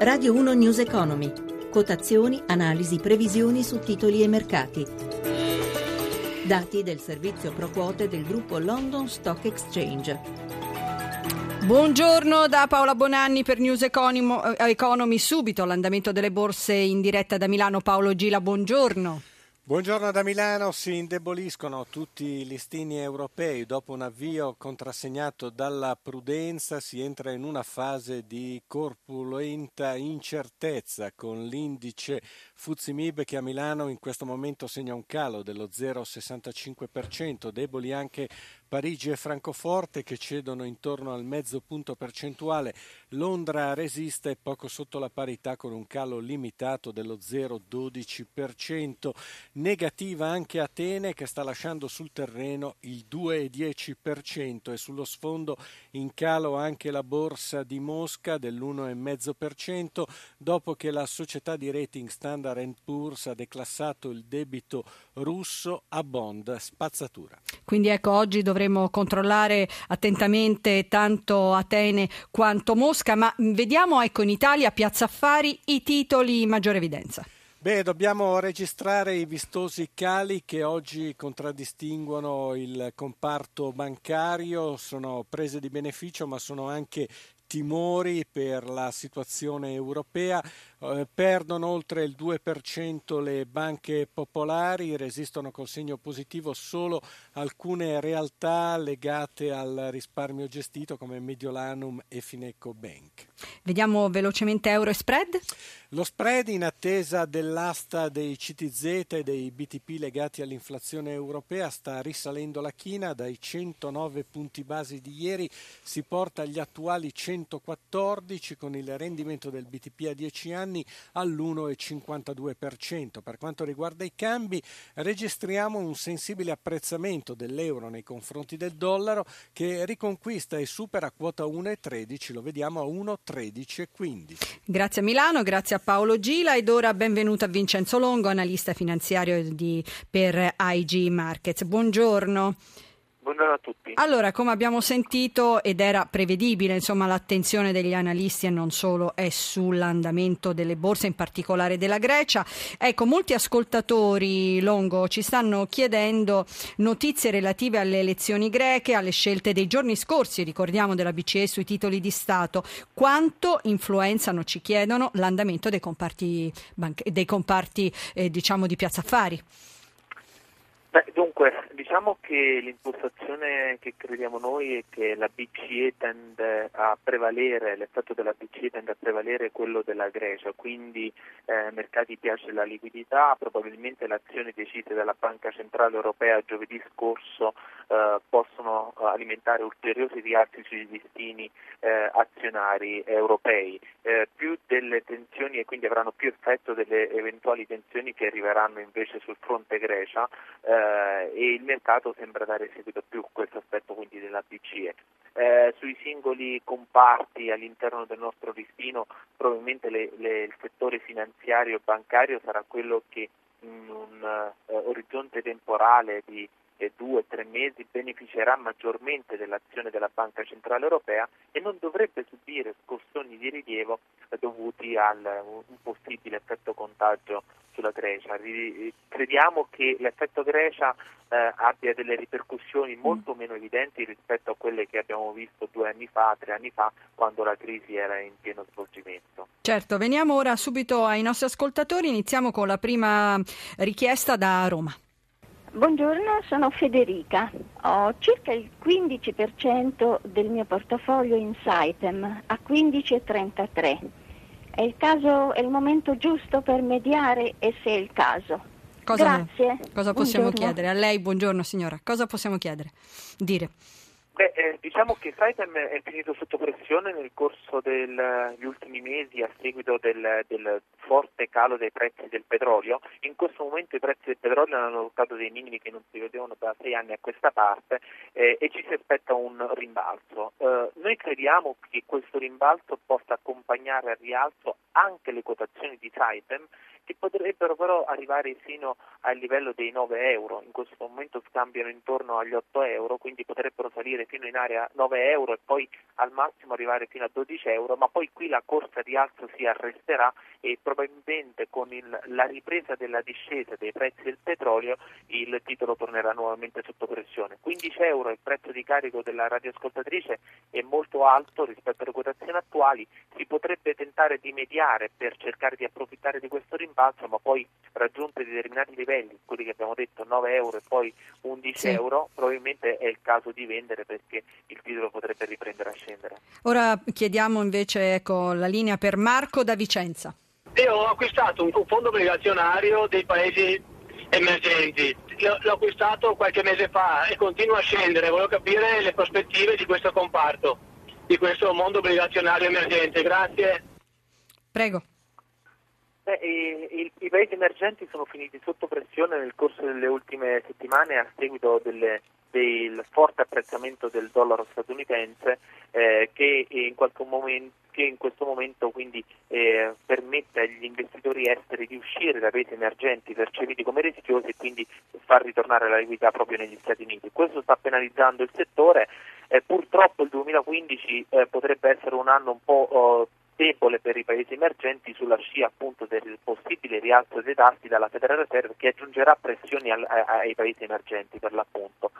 Radio 1 News Economy. Quotazioni, analisi, previsioni su titoli e mercati. Dati del servizio pro quote del gruppo London Stock Exchange. Buongiorno da Paola Bonanni per News Economy. Subito l'andamento delle borse in diretta da Milano. Paolo Gila, buongiorno. Buongiorno da Milano. Si indeboliscono tutti i listini europei. Dopo un avvio contrassegnato dalla prudenza si entra in una fase di corpulenta incertezza con l'indice FTSE/MIB che a Milano in questo momento segna un calo dello 0,65%, deboli anche Parigi e Francoforte che cedono intorno al 0,5 punto percentuale, Londra resiste poco sotto la parità con un calo limitato dello 0,12%, negativa anche Atene che sta lasciando sul terreno il 2,10% e sullo sfondo in calo anche la borsa di Mosca dell'1,5% dopo che la società di rating Standard & Poor's ha declassato il debito russo a bond spazzatura. Quindi ecco, oggi dovremo controllare attentamente tanto Atene quanto Mosca, ma vediamo ecco in Italia, Piazza Affari, i titoli in maggiore evidenza. Beh, dobbiamo registrare i vistosi cali che oggi contraddistinguono il comparto bancario, sono prese di beneficio ma sono anche timori per la situazione europea. Perdono oltre il 2% le banche popolari, resistono col segno positivo solo alcune realtà legate al risparmio gestito come Mediolanum e Fineco Bank. Vediamo velocemente euro e spread. Lo spread in attesa dell'asta dei CTZ e dei BTP legati all'inflazione europea sta risalendo la china, dai 109 punti basi di ieri si porta agli attuali 114 con il rendimento del BTP a 10 anni all'1,52%. Per quanto riguarda i cambi registriamo un sensibile apprezzamento dell'euro nei confronti del dollaro che riconquista e supera quota 1,13, lo vediamo a 1,1315. Grazie a Milano, grazie a Paolo Gila ed ora benvenuto a Vincenzo Longo, analista finanziario per IG Markets. Buongiorno. Buongiorno a tutti. Allora, come abbiamo sentito ed era prevedibile, insomma, l'attenzione degli analisti e non solo è sull'andamento delle borse, in particolare della Grecia. Ecco, molti ascoltatori, Longo, ci stanno chiedendo notizie relative alle elezioni greche, alle scelte dei giorni scorsi, ricordiamo, della BCE sui titoli di Stato. Quanto influenzano, ci chiedono, l'andamento dei comparti, diciamo, di Piazza Affari? Dunque, diciamo che l'impostazione che crediamo noi è che la BCE tende a prevalere, l'effetto della BCE tende a prevalere quello della Grecia, quindi ai mercati piace la liquidità, probabilmente le azioni decise dalla Banca Centrale Europea giovedì scorso possono alimentare ulteriori rialzi sui listini azionari europei, più delle tensioni, e quindi avranno più effetto delle eventuali tensioni che arriveranno invece sul fronte Grecia, e il mercato sembra dare seguito più a questo aspetto, quindi, della BCE. Sui singoli comparti all'interno del nostro listino probabilmente il settore finanziario e bancario sarà quello che in un orizzonte temporale di 2-3 mesi beneficerà maggiormente dell'azione della Banca Centrale Europea e non dovrebbe subire scossoni di rilievo dovuti a un possibile effetto contagio sulla Grecia. Crediamo che l'effetto Grecia abbia delle ripercussioni molto meno evidenti rispetto a quelle che abbiamo visto 2 anni fa, 3 anni fa, quando la crisi era in pieno svolgimento. Certo, veniamo ora subito ai nostri ascoltatori, iniziamo con la prima richiesta da Roma. Buongiorno, sono Federica, ho circa il 15% del mio portafoglio in Saipem a 15,33. È il momento giusto per mediare e se è il caso. Grazie. Cosa possiamo chiedere? A lei, buongiorno signora, cosa possiamo chiedere? Dire. Beh, diciamo che Saipem è finito sotto pressione nel corso degli ultimi mesi a seguito del forte calo dei prezzi del petrolio. In questo momento i prezzi del petrolio hanno toccato dei minimi che non si vedevano da 6 anni a questa parte, e ci si aspetta un rimbalzo. Noi crediamo che questo rimbalzo possa accompagnare al rialzo anche le quotazioni di Saipem, che potrebbero però arrivare sino al livello dei 9 euro. In questo momento scambiano intorno agli 8 euro, quindi potrebbero salire fino in area 9 euro e poi al massimo arrivare fino a 12 euro, ma poi qui la corsa di alzo si arresterà e probabilmente con la ripresa della discesa dei prezzi del petrolio il titolo tornerà nuovamente sotto pressione. 15 euro il prezzo di carico della radioascoltatrice è molto alto rispetto alle quotazioni attuali, si potrebbe tentare di mediare per cercare di approfittare di questo rimbalzo, ma poi raggiunti determinati livelli, quelli che abbiamo detto 9 euro e poi 11 euro, probabilmente è il caso di vendere perché il titolo potrebbe riprendere a scendere. Ora chiediamo invece la linea per Marco da Vicenza. Io ho acquistato un fondo obbligazionario dei paesi emergenti, l'ho acquistato qualche mese fa e continua a scendere, voglio capire le prospettive di questo comparto, di questo mondo obbligazionario emergente, grazie. Prego. I paesi emergenti sono finiti sotto pressione nel corso delle ultime settimane a seguito del forte apprezzamento del dollaro statunitense che in questo momento quindi permette agli investitori esteri di uscire da paesi emergenti percepiti come rischiosi e quindi far ritornare la liquidità proprio negli Stati Uniti. Questo sta penalizzando il settore, purtroppo il 2015 potrebbe essere un anno un po' debole per i paesi emergenti sulla scia appunto del possibile rialzo dei tassi dalla Federal Reserve che aggiungerà pressioni ai paesi emergenti per l'appunto.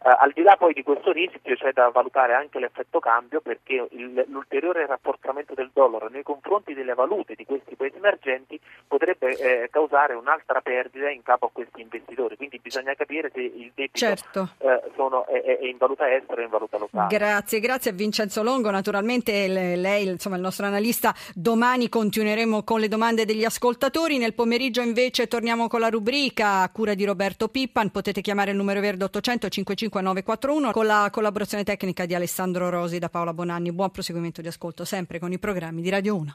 Al di là poi di questo rischio c'è da valutare anche l'effetto cambio, perché l'ulteriore rafforzamento del dollaro nei confronti delle valute di questi paesi emergenti potrebbe causare un'altra perdita in capo a questi investitori, quindi bisogna capire se il debito è in valuta estera o in valuta locale. Grazie a Vincenzo Longo, naturalmente lei, insomma il nostro analista, domani continueremo con le domande degli ascoltatori. Nel pomeriggio invece torniamo con la rubrica a cura di Roberto Pippan, potete chiamare il numero verde 800 55941, con la collaborazione tecnica di Alessandro Rosi, da Paola Bonanni. Buon proseguimento di ascolto sempre con i programmi di Radio 1.